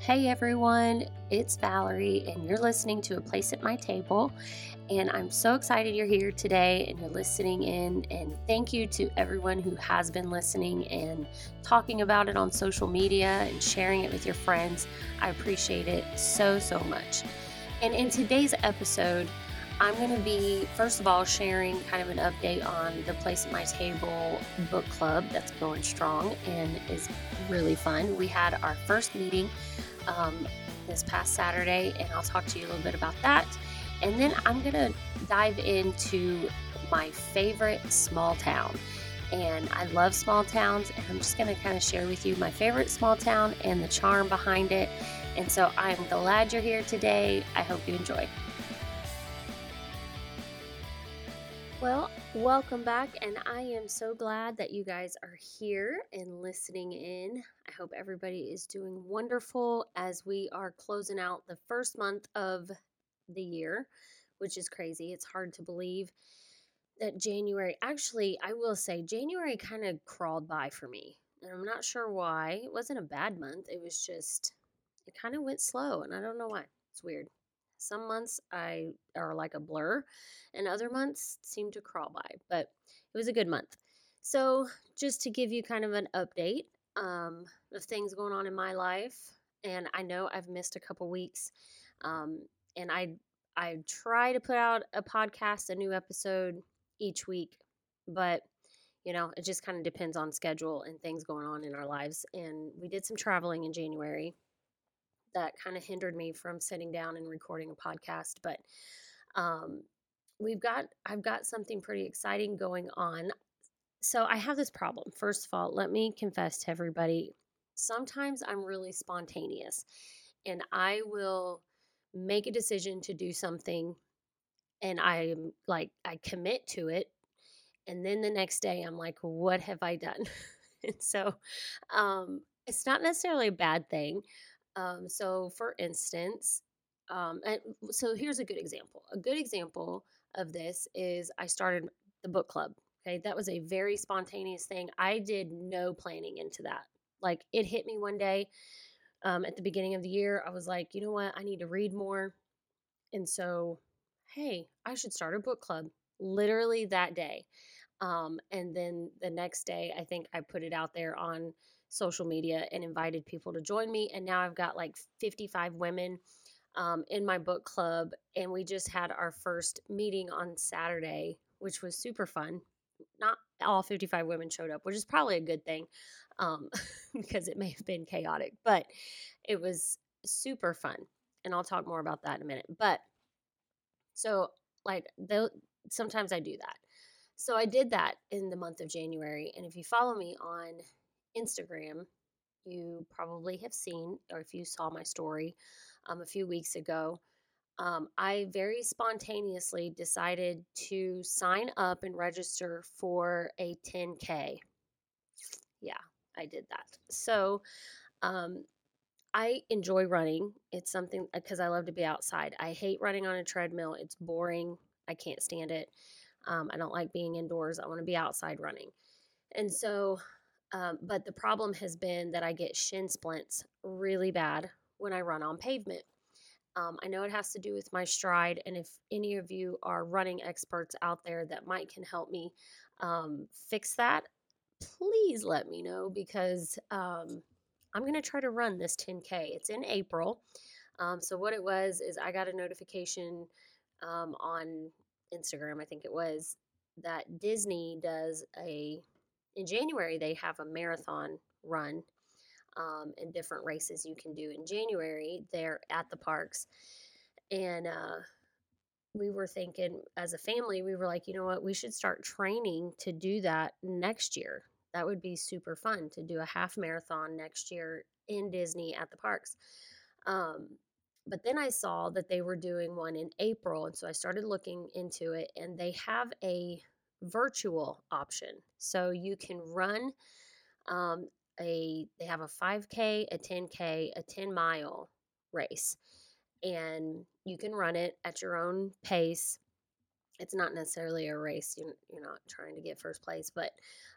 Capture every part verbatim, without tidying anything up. Hey everyone, it's Valerie and you're listening to A Place at My Table, and I'm so excited you're here today and you're listening in, and thank you to everyone who has been listening and talking about it on social media and sharing it with your friends. I appreciate it so, so much. And in today's episode, I'm going to be, first of all, sharing kind of an update on the Place at My Table book club that's going strong and is really fun. We had our first meeting Um, this past Saturday, and I'll talk to you a little bit about that. And then I'm gonna dive into my favorite small town, and I love small towns, and I'm just gonna kind of share with you my favorite small town and the charm behind it. And so I'm glad you're here today. I hope you enjoy. Well, welcome back, and I am so glad that you guys are here and listening in. I hope everybody is doing wonderful as we are closing out the first month of the year, which is crazy. It's hard to believe that January, actually, I will say January kind of crawled by for me, and I'm not sure why. It wasn't a bad month. It was just, it kind of went slow, and I don't know why. It's weird. Some months I are like a blur, and other months seem to crawl by, but it was a good month. So just to give you kind of an update um, of things going on in my life, and I know I've missed a couple weeks, um, and I I try to put out a podcast, a new episode each week, but you know, it just kind of depends on schedule and things going on in our lives. And we did some traveling in January that kind of hindered me from sitting down and recording a podcast, but um, we've got, I've got something pretty exciting going on. So I have this problem. First of all, let me confess to everybody, sometimes I'm really spontaneous, and I will make a decision to do something, and I'm like, I commit to it, and then the next day I'm like, what have I done? And so um, it's not necessarily a bad thing. Um, so for instance, um, and so here's a good example. A good example of this is I started the book club. Okay. That was a very spontaneous thing. I did no planning into that. Like, it hit me one day, um, at the beginning of the year, I was like, you know what? I need to read more. And so, hey, I should start a book club literally that day. Um, and then the next day, I think I put it out there on social media and invited people to join me. And now I've got like fifty-five women um, in my book club. And we just had our first meeting on Saturday, which was super fun. Not all fifty-five women showed up, which is probably a good thing um, because it may have been chaotic, but it was super fun. And I'll talk more about that in a minute. But so like th- sometimes I do that. So I did that in the month of January. And if you follow me on Instagram, you probably have seen, or if you saw my story um, a few weeks ago, um, I very spontaneously decided to sign up and register for a ten K. Yeah, I did that. So um, I enjoy running. It's something because I love to be outside. I hate running on a treadmill. It's boring. I can't stand it. Um, I don't like being indoors. I want to be outside running. And so Um, but the problem has been that I get shin splints really bad when I run on pavement. Um, I know it has to do with my stride, and if any of you are running experts out there that might can help me um, fix that, please let me know, because um, I'm going to try to run this ten K. It's in April. Um, so what it was is I got a notification um, on Instagram, I think it was, that Disney does a... In January, they have a marathon run um, and different races you can do in January. They're at the parks. And uh, we were thinking as a family, we were like, you know what, we should start training to do that next year. That would be super fun to do a half marathon next year in Disney at the parks. Um, but then I saw that they were doing one in April. And so I started looking into it, and they have a virtual option. So you can run um, a, they have a five K, a ten K, a ten mile race, and you can run it at your own pace. It's not necessarily a race. You're, you're not trying to get first place, but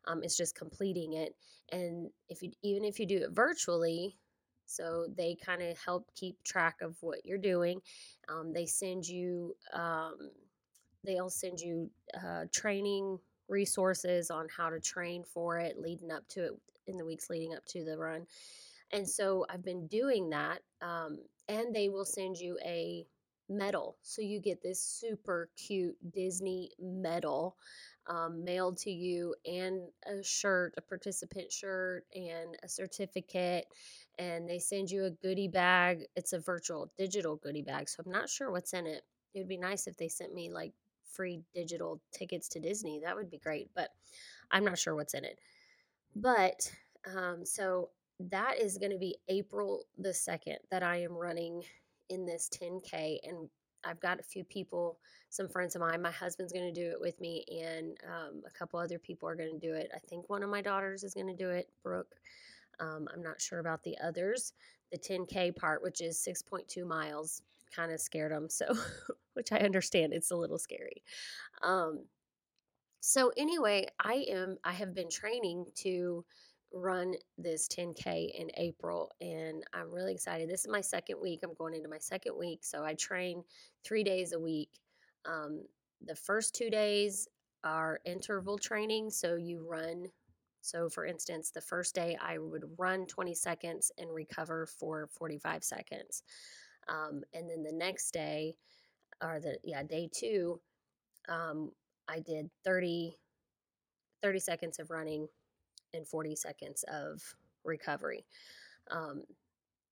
um, it's just completing it. And if you, even if you do it virtually, So they kind of help keep track of what you're doing. Um, they send you, um, they'll send you uh, training resources on how to train for it leading up to it in the weeks leading up to the run. And so I've been doing that. Um, and they will send you a medal. So you get this super cute Disney medal um, mailed to you, and a shirt, a participant shirt, and a certificate. And they send you a goodie bag. It's a virtual digital goodie bag, so I'm not sure what's in it. It would be nice if they sent me like free digital tickets to Disney. That would be great, but I'm not sure what's in it. But um, so that is going to be April the second that I am running in this ten K, and I've got a few people, some friends of mine, my husband's going to do it with me, and um, a couple other people are going to do it. I think one of my daughters is going to do it, Brooke. Um, I'm not sure about the others. The ten K part, which is six point two miles, kind of scared them, so which I understand, it's a little scary. Um, so anyway, I am, I have been training to run this ten K in April, and I'm really excited. This is my second week. I'm going into my second week. So I train three days a week. Um, the first two days are interval training. So you run. So for instance, the first day I would run twenty seconds and recover for forty-five seconds. Um, and then the next day or the, yeah, day two, um, I did thirty, thirty seconds of running and forty seconds of recovery. Um,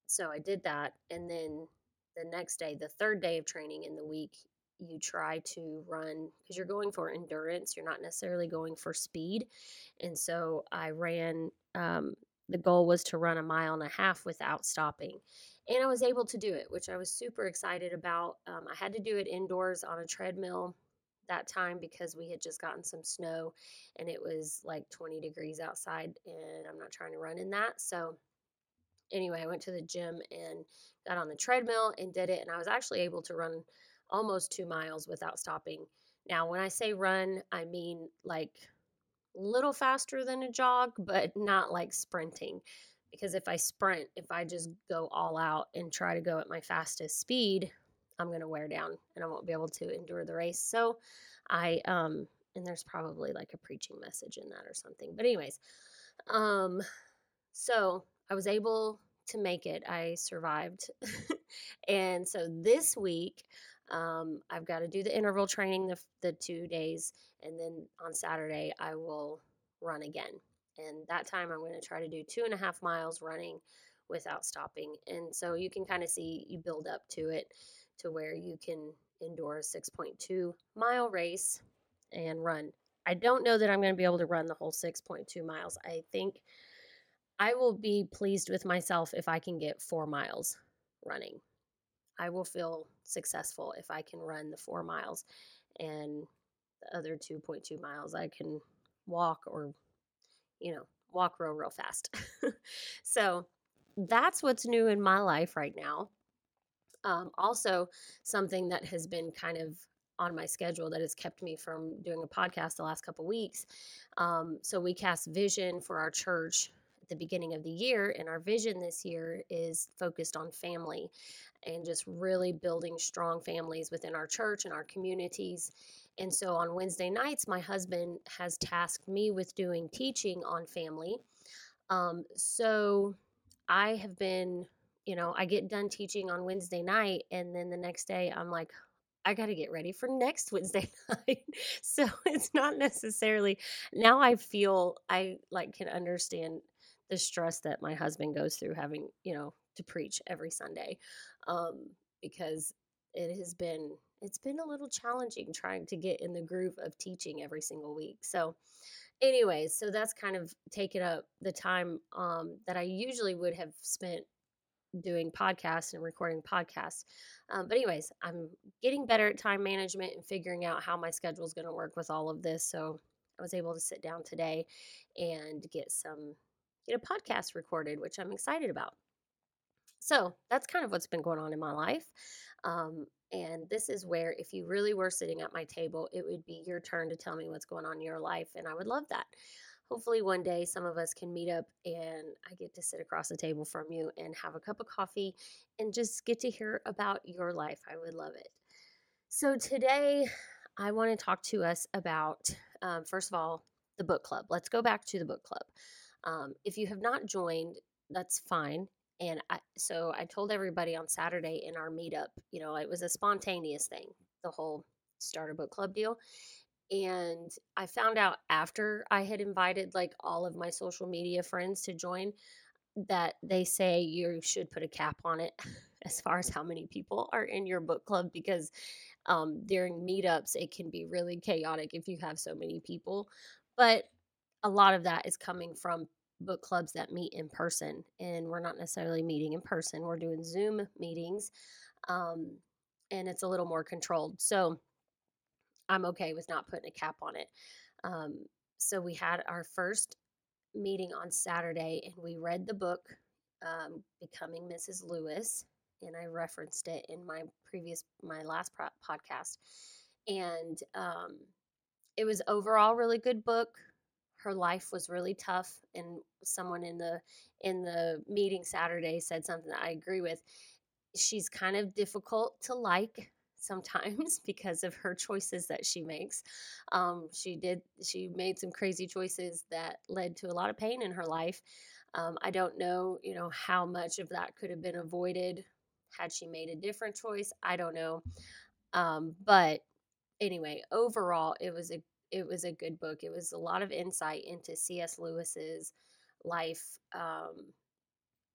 so I did that. And then the next day, the third day of training in the week, you try to run because you're going for endurance. You're not necessarily going for speed. And so I ran, um, the goal was to run a mile and a half without stopping. And I was able to do it, which I was super excited about. Um, I had to do it indoors on a treadmill that time because we had just gotten some snow and it was like twenty degrees outside, and I'm not trying to run in that. So anyway, I went to the gym and got on the treadmill and did it. And I was actually able to run almost two miles without stopping. Now, when I say run, I mean like a little faster than a jog, but not like sprinting. Because if I sprint, if I just go all out and try to go at my fastest speed, I'm going to wear down and I won't be able to endure the race. So I, um, and there's probably like a preaching message in that or something, but anyways, um, so I was able to make it. I survived. And so this week, um, I've got to do the interval training, the, the two days. And then on Saturday I will run again. And that time I'm going to try to do two and a half miles running without stopping. And so you can kind of see you build up to it, to where you can endure a six point two mile race and run. I don't know that I'm going to be able to run the whole six point two miles. I think I will be pleased with myself if I can get four miles running. I will feel successful if I can run the four miles, and the other two point two miles I can walk, or, you know, walk real, real fast. So that's what's new in my life right now. Um, also, something that has been kind of on my schedule that has kept me from doing a podcast the last couple weeks. Um, so we cast vision for our church at the beginning of the year, and our vision this year is focused on family and just really building strong families within our church and our communities. And so on Wednesday nights, my husband has tasked me with doing teaching on family. Um, so I have been... You know, I get done teaching on Wednesday night, and then the next day I'm like, I got to get ready for next Wednesday night. So it's not necessarily, now I feel I like can understand the stress that my husband goes through having, you know, to preach every Sunday, um, because it has been, it's been a little challenging trying to get in the groove of teaching every single week. So anyways, so that's kind of taken up the time um, that I usually would have spent doing podcasts and recording podcasts. Um, but anyways, I'm getting better at time management and figuring out how my schedule is going to work with all of this. So I was able to sit down today and get some, get a podcast recorded, which I'm excited about. So that's kind of what's been going on in my life. Um, and this is where, if you really were sitting at my table, it would be your turn to tell me what's going on in your life. And I would love that. hopefully one day some of us can meet up and I get to sit across the table from you and have a cup of coffee and just get to hear about your life. I would love it. So today I want to talk to us about, um, first of all, the book club. Let's go back to the book club. Um, if you have not joined, that's fine. And I, so I told everybody on Saturday in our meetup, you know, it was a spontaneous thing, the whole start a book club deal. And I found out after I had invited like all of my social media friends to join that they say you should put a cap on it as far as how many people are in your book club, because um, during meetups, it can be really chaotic if you have so many people. But a lot of that is coming from book clubs that meet in person, and we're not necessarily meeting in person. We're doing Zoom meetings, um, and it's a little more controlled. So I'm okay with not putting a cap on it. Um, so we had our first meeting on Saturday, and we read the book, um, Becoming Missus Lewis, and I referenced it in my previous, my last pro- podcast. And um, it was overall really good book. Her life was really tough, and someone in the in the meeting Saturday said something that I agree with. She's kind of difficult to like sometimes because of her choices that she makes. Um, she did she made some crazy choices that led to a lot of pain in her life. Um, I don't know, you know, how much of that could have been avoided had she made a different choice. I don't know, um, but anyway, overall, it was a It was a good book. It was a lot of insight into C S Lewis's life, um,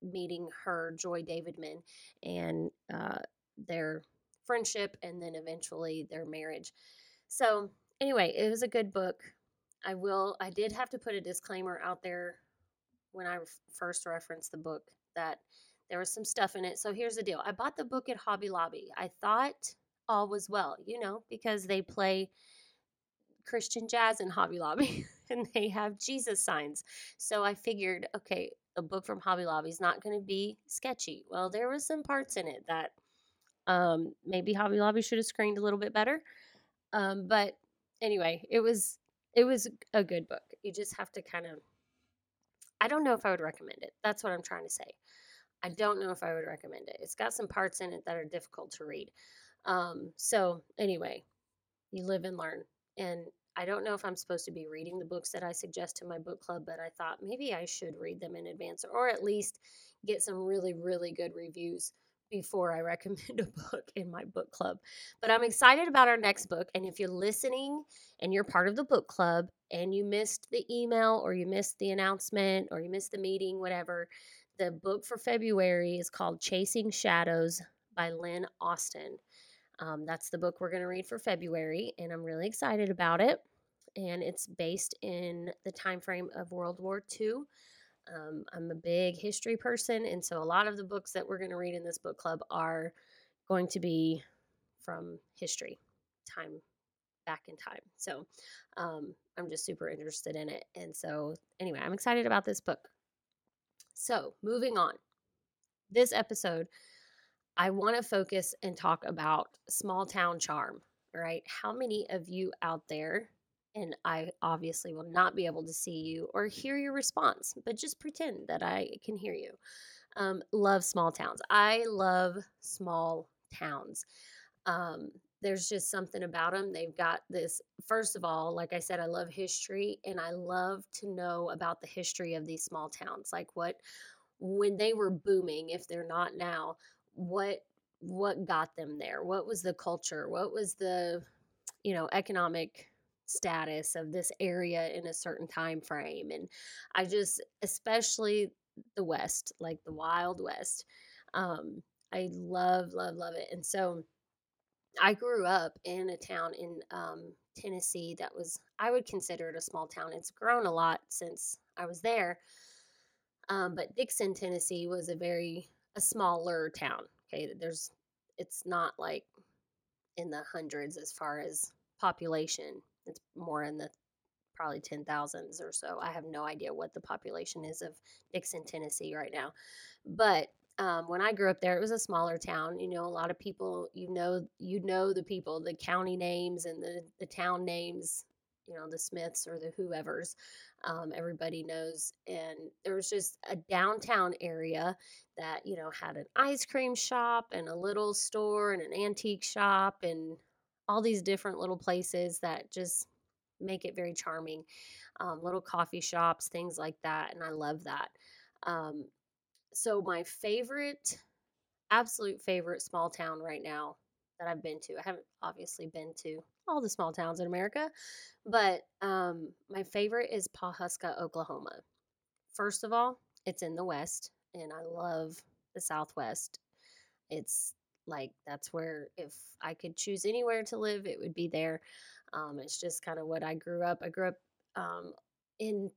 meeting her Joy Davidman and uh, their friendship, and then eventually their marriage. So anyway, it was a good book. I will. I did have to put a disclaimer out there when I first referenced the book that there was some stuff in it. So here's the deal. I bought the book at Hobby Lobby. I thought all was well, you know, because they play Christian jazz in Hobby Lobby and they have Jesus signs. So I figured, okay, a book from Hobby Lobby is not going to be sketchy. Well, there were some parts in it that um, maybe Hobby Lobby should have screened a little bit better. Um, but anyway, it was, it was a good book. You just have to kind of, I don't know if I would recommend it. That's what I'm trying to say. I don't know if I would recommend it. It's got some parts in it that are difficult to read. Um, so anyway, you live and learn. And I don't know if I'm supposed to be reading the books that I suggest to my book club, but I thought maybe I should read them in advance, or at least get some really, really good reviews before I recommend a book in my book club. But I'm excited about our next book. And if you're listening and you're part of the book club and you missed the email or you missed the announcement or you missed the meeting, whatever, the book for February is called Chasing Shadows by Lynn Austin. Um, that's the book we're going to read for February, and I'm really excited about it. And it's based in the time frame of World War Two. Um, I'm a big history person, and so a lot of the books that we're going to read in this book club are going to be from history, time back in time. So um, I'm just super interested in it. And so anyway, I'm excited about this book. So moving on, this episode, I want to focus and talk about small town charm, right? How many of you out there, and I obviously will not be able to see you or hear your response, but just pretend that I can hear you, um, love small towns. I love small towns. Um, there's just something about them. They've got this, first of all, like I said, I love history, and I love to know about the history of these small towns, like what, when they were booming, if they're not now, what what got them there? What was the culture? What was the, you know, economic status of this area in a certain time frame? And I just, especially the West, like the Wild West, um, I love, love, love it. And so I grew up in a town in um, Tennessee that was, I would consider it a small town. It's grown a lot since I was there. Um, but Dixon, Tennessee was a very a smaller town. Okay. There's, it's not like in the hundreds as far as population. It's more in the probably ten thousands or so. I have no idea what the population is of Dixon, Tennessee right now. But um, when I grew up there, it was a smaller town. You know, a lot of people, you know, you know, the people, the county names and the, the town names you know, the Smiths or the whoever's, um, everybody knows. And there was just a downtown area that, you know, had an ice cream shop and a little store and an antique shop and all these different little places that just make it very charming. Um, little coffee shops, things like that. And I love that. Um, so my favorite, absolute favorite small town right now that I've been to, I haven't obviously been to all the small towns in America, but um, my favorite is Pawhuska, Oklahoma. First of all, it's in the West, and I love the Southwest. It's like, that's where, if I could choose anywhere to live, it would be there. Um, it's just kind of what I grew up. I grew up um, in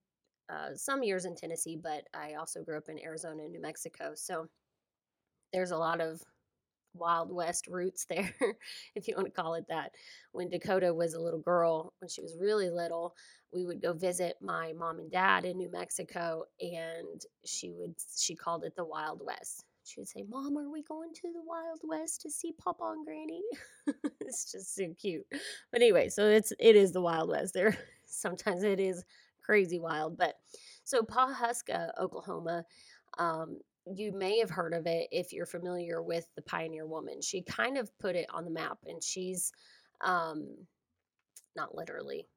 uh, some years in Tennessee, but I also grew up in Arizona and New Mexico. So there's a lot of Wild West roots there, if you want to call it that. When Dakota was a little girl, when she was really little, we would go visit my mom and dad in New Mexico, and she would, she called it the Wild West. She would say, "Mom, are we going to the Wild West to see Papa and Granny?" It's just so cute. But anyway, so it's, it is the Wild West there. Sometimes it is crazy wild, but so Pawhuska, Oklahoma, um, you may have heard of it if you're familiar with the Pioneer Woman. She kind of put it on the map, and she's, um, not literally,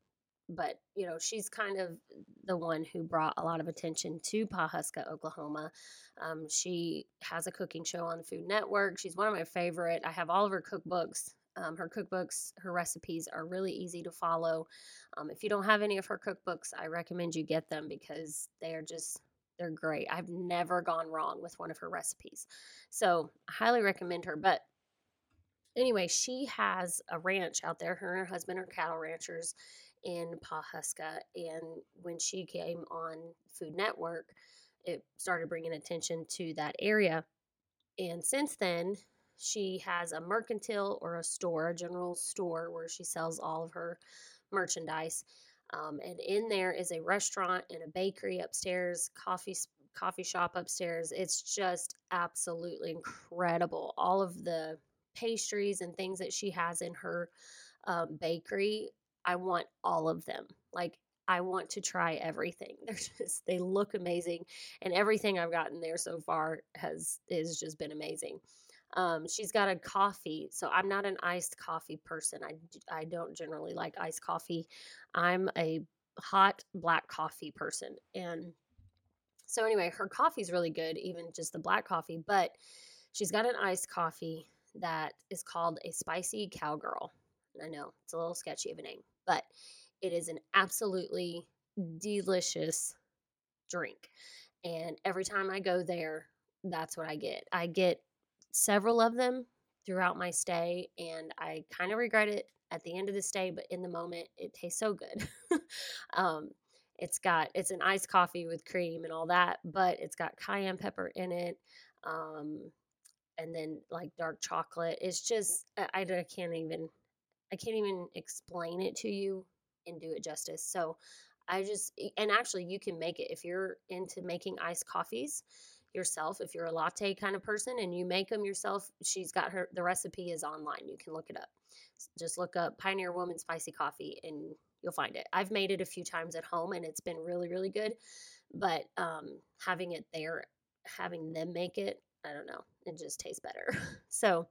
but, you know, she's kind of the one who brought a lot of attention to Pawhuska, Oklahoma. Um, she has a cooking show on the Food Network. She's one of my favorite. I have all of her cookbooks. Um, her cookbooks, her recipes are really easy to follow. Um, if you don't have any of her cookbooks, I recommend you get them because they are just, they're great. I've never gone wrong with one of her recipes. So I highly recommend her. But anyway, she has a ranch out there. Her and her husband are cattle ranchers in Pawhuska. And when she came on Food Network, it started bringing attention to that area. And since then, she has a mercantile or a store, a general store where she sells all of her merchandise. Um, and in there is a restaurant and a bakery upstairs, coffee coffee shop upstairs. It's just absolutely incredible. All of the pastries and things that she has in her um, bakery, I want all of them. Like, I want to try everything. They're just, they look amazing. And everything I've gotten there so far has is just been amazing. Um, she's got a coffee. So I'm not an iced coffee person. I, I don't generally like iced coffee. I'm a hot black coffee person. And so anyway, her coffee's really good, even just the black coffee, but she's got an iced coffee that is called a spicy cowgirl. I know it's a little sketchy of a name, but it is an absolutely delicious drink. And every time I go there, that's what I get. I get several of them throughout my stay, and I kind of regret it at the end of the stay, but in the moment, it tastes so good. um, it's got, it's an iced coffee with cream and all that, but it's got cayenne pepper in it, um, and then like dark chocolate. It's just, I, I can't even, I can't even explain it to you and do it justice. So I just, and actually you can make it if you're into making iced coffees yourself. If you're a latte kind of person and you make them yourself, she's got her, the recipe is online. You can look it up. Just look up Pioneer Woman Spicy Coffee and you'll find it. I've made it a few times at home and it's been really, really good. But um, having it there, having them make it, I don't know, it just tastes better. So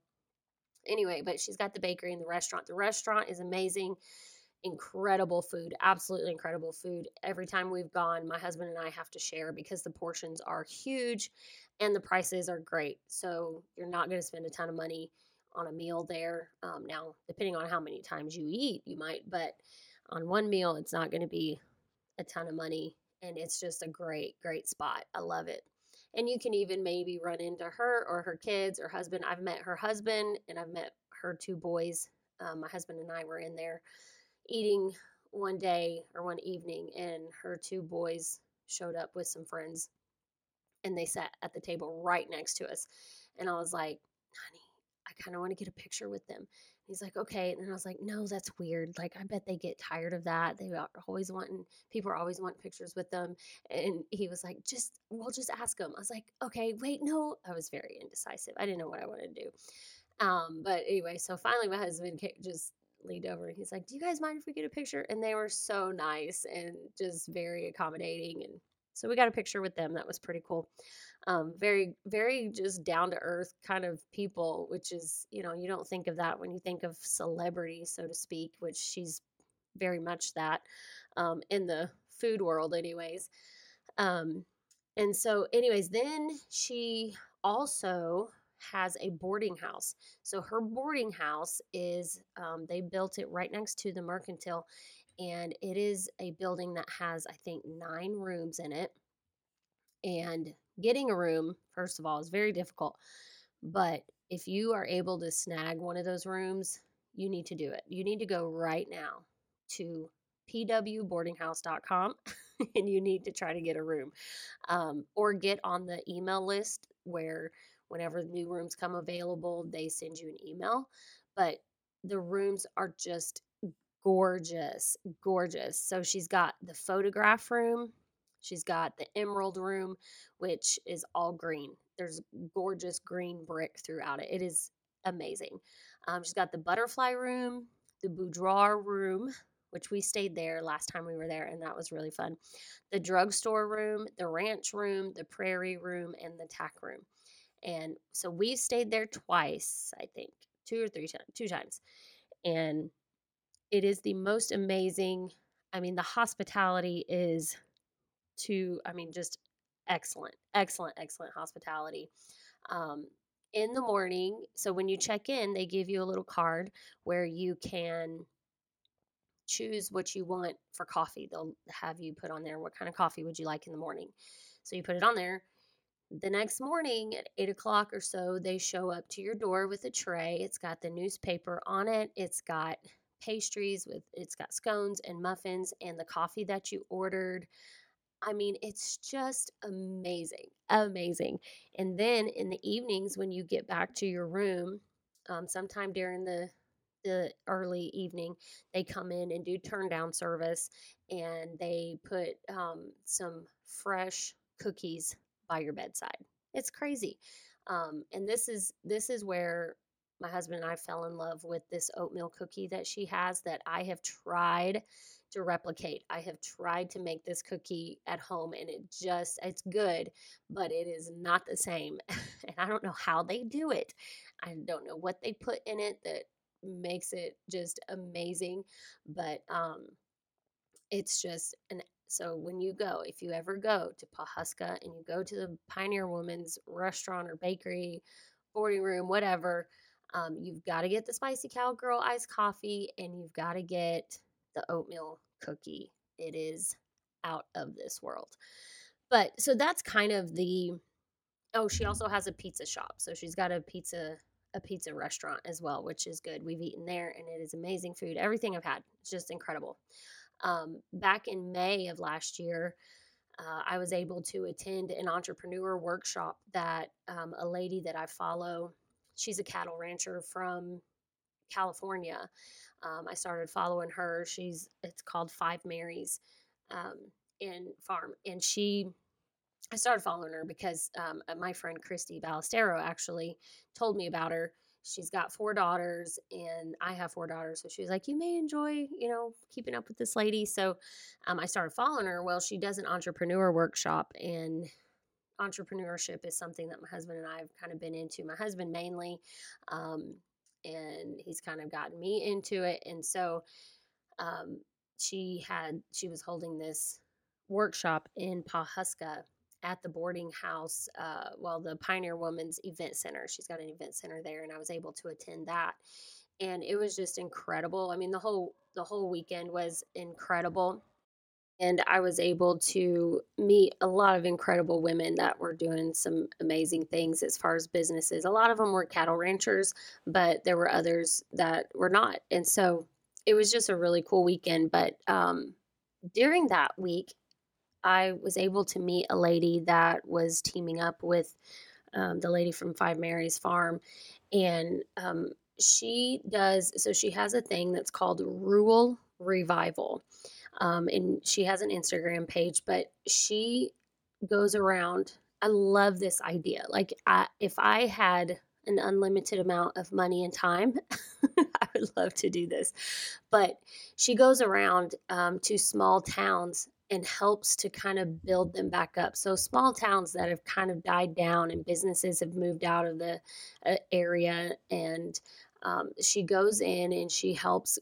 anyway, but she's got the bakery and the restaurant. The restaurant is amazing. Incredible food, absolutely incredible food. Every time we've gone, my husband and I have to share because the portions are huge and the prices are great. So you're not going to spend a ton of money on a meal there. Um, now, depending on how many times you eat, you might, but on one meal, it's not going to be a ton of money. And it's just a great, great spot. I love it. And you can even maybe run into her or her kids or husband. I've met her husband and I've met her two boys. Um, my husband and I were in there eating one day or one evening, and her two boys showed up with some friends and they sat at the table right next to us. And I was like, "Honey, I kind of want to get a picture with them." He's like, "Okay." And then I was like, "No, that's weird. Like, I bet they get tired of that. They are always wanting, people are always wanting pictures with them." And he was like, just, we'll just ask them. I was like, "Okay, wait, no." I was very indecisive. I didn't know what I wanted to do. Um, but anyway, so finally my husband just leaned over and he's like, do you guys mind if we get a picture? And they were so nice and just very accommodating. And so we got a picture with them. That was pretty cool. Um, very, very just down to earth kind of people, which is, you know, you don't think of that when you think of celebrity, so to speak, which she's very much that, um, in the food world anyways. Um, and so anyways, then she also has a boarding house. So her boarding house is, um, they built it right next to the Mercantile, and it is a building that has, I think, nine rooms in it. And getting a room, first of all, is very difficult. But if you are able to snag one of those rooms, you need to do it. You need to go right now to p w boarding house dot com and you need to try to get a room, um, or get on the email list where whenever new rooms come available, they send you an email. But the rooms are just gorgeous, gorgeous. So she's got the photograph room. She's got the emerald room, which is all green. There's gorgeous green brick throughout it. It is amazing. Um, she's got the butterfly room, the boudoir room, which we stayed there last time we were there, and that was really fun. The drugstore room, the ranch room, the prairie room, and the tack room. And so we stayed there twice, I think, two or three times, two times. And it is the most amazing. I mean, the hospitality is to, I mean, just excellent, excellent, excellent hospitality. Um, in the morning, so when you check in, they give you a little card where you can choose what you want for coffee. They'll have you put on there, what kind of coffee would you like in the morning? So you put it on there. The next morning at eight o'clock or so, they show up to your door with a tray. It's got the newspaper on it. It's got pastries with, it's got scones and muffins and the coffee that you ordered. I mean, it's just amazing, amazing. And then in the evenings, when you get back to your room, um, sometime during the the early evening, they come in and do turn down service, and they put um, some fresh cookies by your bedside. It's crazy. Um, and this is, this is where my husband and I fell in love with this oatmeal cookie that she has, that I have tried to replicate. I have tried to make this cookie at home, and it just, it's good, but it is not the same. And I don't know how they do it. I don't know what they put in it that makes it just amazing. But, um, it's just an So when you go, if you ever go to Pawhuska and you go to the Pioneer Woman's restaurant or bakery, boarding room, whatever, um, you've got to get the spicy cowgirl iced coffee, and you've got to get the oatmeal cookie. It is out of this world. But so that's kind of the, oh, she also has a pizza shop. So she's got a pizza, a pizza restaurant as well, which is good. We've eaten there, and it is amazing food. Everything I've had, it's just incredible. Um, back in May of last year, uh, I was able to attend an entrepreneur workshop that um, a lady that I follow, she's a cattle rancher from California. Um, I started following her. She's, it's called Five Marys um, in Farm. And she, I started following her because um, my friend Christy Ballestero actually told me about her. She's got four daughters, and I have four daughters. So she was like, you may enjoy, you know, keeping up with this lady. So um, I started following her. Well, she does an entrepreneur workshop, and entrepreneurship is something that my husband and I have kind of been into. My husband mainly, um, and he's kind of gotten me into it. And so um, she had, she was holding this workshop in Pawhuska at the boarding house, uh, well, the Pioneer Woman's event center. She's got an event center there, and I was able to attend that. And it was just incredible. I mean, the whole, the whole weekend was incredible. And I was able to meet a lot of incredible women that were doing some amazing things as far as businesses. A lot of them were cattle ranchers, but there were others that were not. And so it was just a really cool weekend. But um, during that week, I was able to meet a lady that was teaming up with um, the lady from Five Marys Farm. And um, she does, so she has a thing that's called Rural Revival. Um, and she has an Instagram page, but she goes around. I love this idea. Like I, if I had an unlimited amount of money and time, I would love to do this. But she goes around um, to small towns and helps to kind of build them back up. So small towns that have kind of died down and businesses have moved out of the uh, area. And um, she goes in and she helps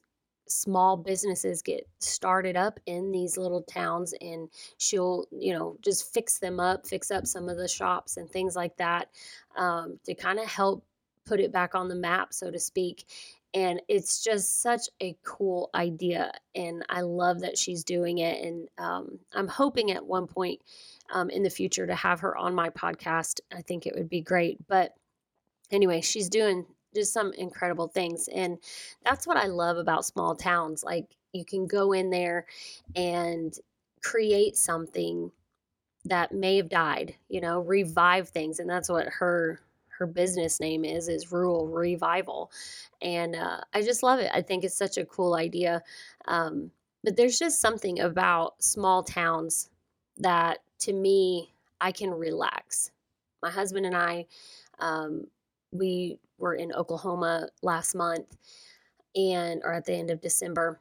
small businesses get started up in these little towns, and she'll, you know, just fix them up, fix up some of the shops and things like that um, to kind of help put it back on the map, so to speak. And it's just such a cool idea. And I love that she's doing it. And um, I'm hoping at one point um, in the future to have her on my podcast. I think it would be great. But anyway, she's doing just some incredible things. And that's what I love about small towns. Like, you can go in there and create something that may have died, you know, revive things. And that's what her, her business name is, is Rural Revival. And uh, I just love it. I think it's such a cool idea. Um, but there's just something about small towns that, to me, I can relax. My husband and I, um, we were in Oklahoma last month and, or at the end of December.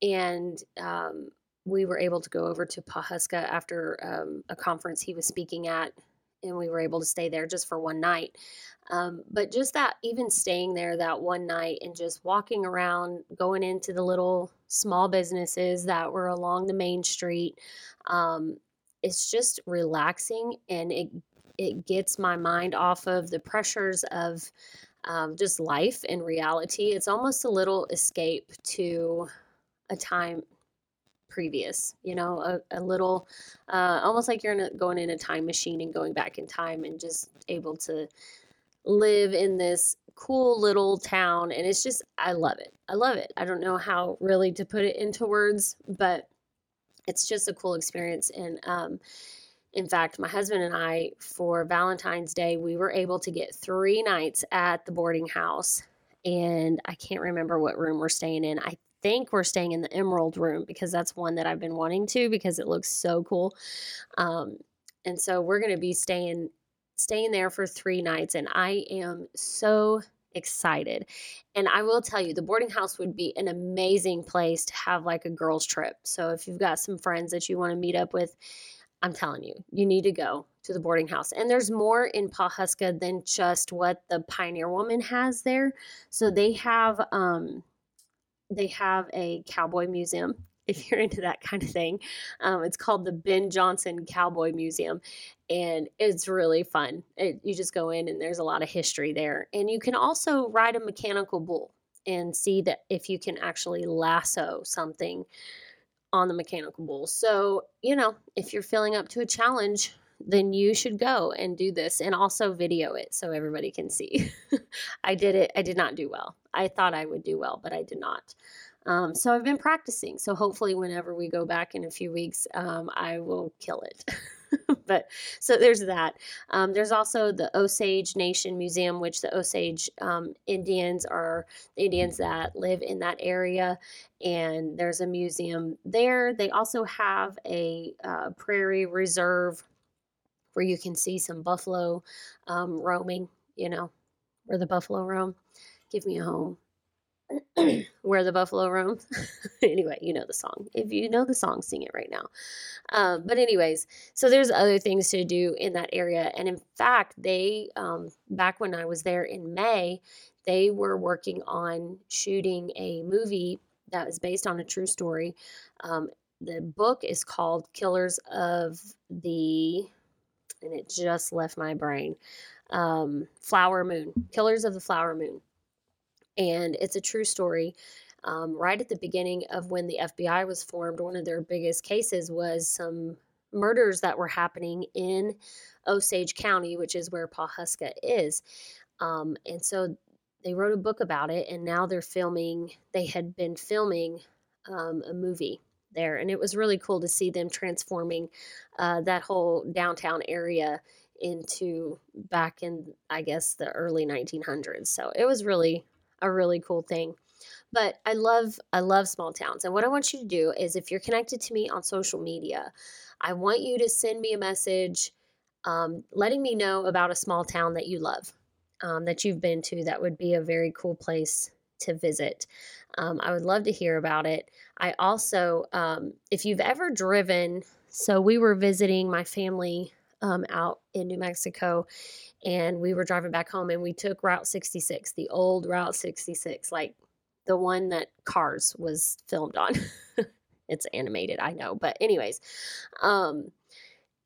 And, um, we were able to go over to Pawhuska after, um, a conference he was speaking at, and we were able to stay there just for one night. Um, but just that, even staying there that one night and just walking around, going into the little small businesses that were along the main street. Um, it's just relaxing, and it It gets my mind off of the pressures of um, just life and reality. It's almost a little escape to a time previous, you know, a, a little, uh, almost like you're in a, going in a time machine and going back in time and just able to live in this cool little town. And it's just, I love it. I love it. I don't know how really to put it into words, but it's just a cool experience. And, um, in fact, my husband and I, for Valentine's Day, we were able to get three nights at the boarding house. And I can't remember what room we're staying in. I think we're staying in the Emerald room, because that's one that I've been wanting to, because it looks so cool. Um, and so we're going to be staying staying there for three nights. And I am so excited. And I will tell you, the boarding house would be an amazing place to have like a girls trip. So if you've got some friends that you want to meet up with, I'm telling you, you need to go to the boarding house. And there's more in Pawhuska than just what the Pioneer Woman has there. So they have, um, they have a cowboy museum, if you're into that kind of thing. Um, it's called the Ben Johnson Cowboy Museum, and it's really fun. It, you just go in, and there's a lot of history there. And you can also ride a mechanical bull and see that if you can actually lasso something on the mechanical bull. So, you know, if you're feeling up to a challenge, then you should go and do this, and also video it so everybody can see. I did it. I did not do well. I thought I would do well, but I did not. Um, so I've been practicing. So hopefully whenever we go back in a few weeks, um, I will kill it. But so there's that. Um, there's also the Osage Nation Museum, which the Osage um, Indians are the Indians that live in that area. And there's a museum there. They also have a uh, prairie reserve where you can see some buffalo um, roaming, you know, where the buffalo roam. Give me a home. Where the buffalo roams. Anyway, you know the song. If you know the song, sing it right now. Um, but anyways, so there's other things to do in that area. And in fact, they, um, back when I was there in May, they were working on shooting a movie that was based on a true story. Um, the book is called Killers of the, and it just left my brain, um, Flower Moon, Killers of the Flower Moon. And it's a true story. Um, right at the beginning of when the F B I was formed, one of their biggest cases was some murders that were happening in Osage County, which is where Pawhuska is. Um, and so they wrote a book about it, and now they're filming, they had been filming um, a movie there. And it was really cool to see them transforming uh, that whole downtown area into back in, I guess, the early nineteen hundreds. So it was really a really cool thing. But I love, I love small towns. And what I want you to do is, if you're connected to me on social media, I want you to send me a message, um, letting me know about a small town that you love, um, that you've been to. That would be a very cool place to visit. Um, I would love to hear about it. I also, um, if you've ever driven, so we were visiting my family um, out in New Mexico, and we were driving back home, and we took Route sixty-six, the old Route sixty-six, like the one that Cars was filmed on. It's animated, I know. But anyways, um,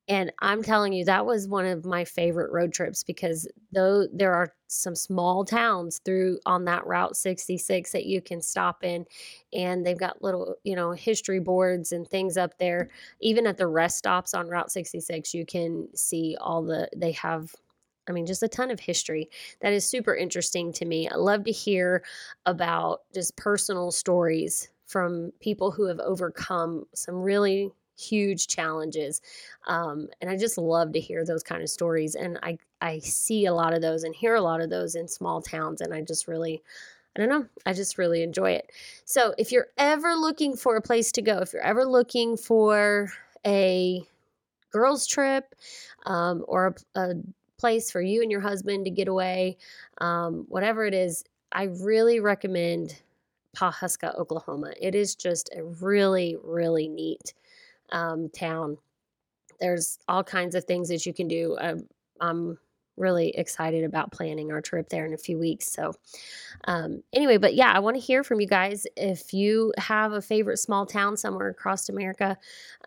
and I'm telling you, that was one of my favorite road trips, because though there are some small towns through on that Route sixty-six that you can stop in, and they've got little, you know, history boards and things up there. Even at the rest stops on Route sixty-six, you can see all the, they have, I mean, just a ton of history that is super interesting to me. I love to hear about just personal stories from people who have overcome some really huge challenges. Um, and I just love to hear those kind of stories. And I, I see a lot of those and hear a lot of those in small towns. And I just really, I don't know, I just really enjoy it. So if you're ever looking for a place to go, if you're ever looking for a girls trip um, or a, a place for you and your husband to get away, um, whatever it is, I really recommend Pawhuska, Oklahoma. It is just a really, really neat um, town. There's all kinds of things that you can do. I'm, I'm really excited about planning our trip there in a few weeks. So um, anyway, but yeah, I want to hear from you guys. If you have a favorite small town somewhere across America,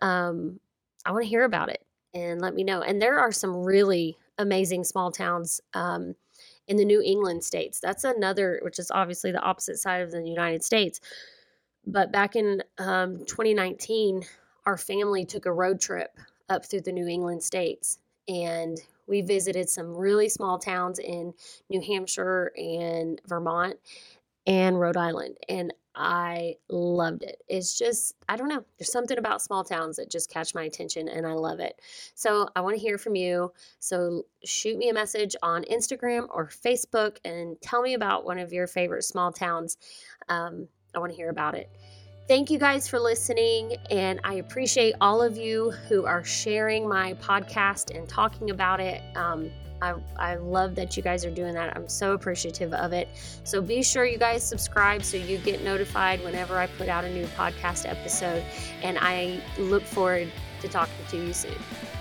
um, I want to hear about it and let me know. And there are some really amazing small towns um, in the New England states. That's another, which is obviously the opposite side of the United States. But back in um, twenty nineteen, our family took a road trip up through the New England states. And we visited some really small towns in New Hampshire and Vermont and Rhode Island. And I loved it. It's just, I don't know. There's something about small towns that just catch my attention, and I love it. So I want to hear from you. So shoot me a message on Instagram or Facebook and tell me about one of your favorite small towns. Um, I want to hear about it. Thank you guys for listening, and I appreciate all of you who are sharing my podcast and talking about it. Um, I, I love that you guys are doing that. I'm so appreciative of it. So be sure you guys subscribe so you get notified whenever I put out a new podcast episode. And I look forward to talking to you soon.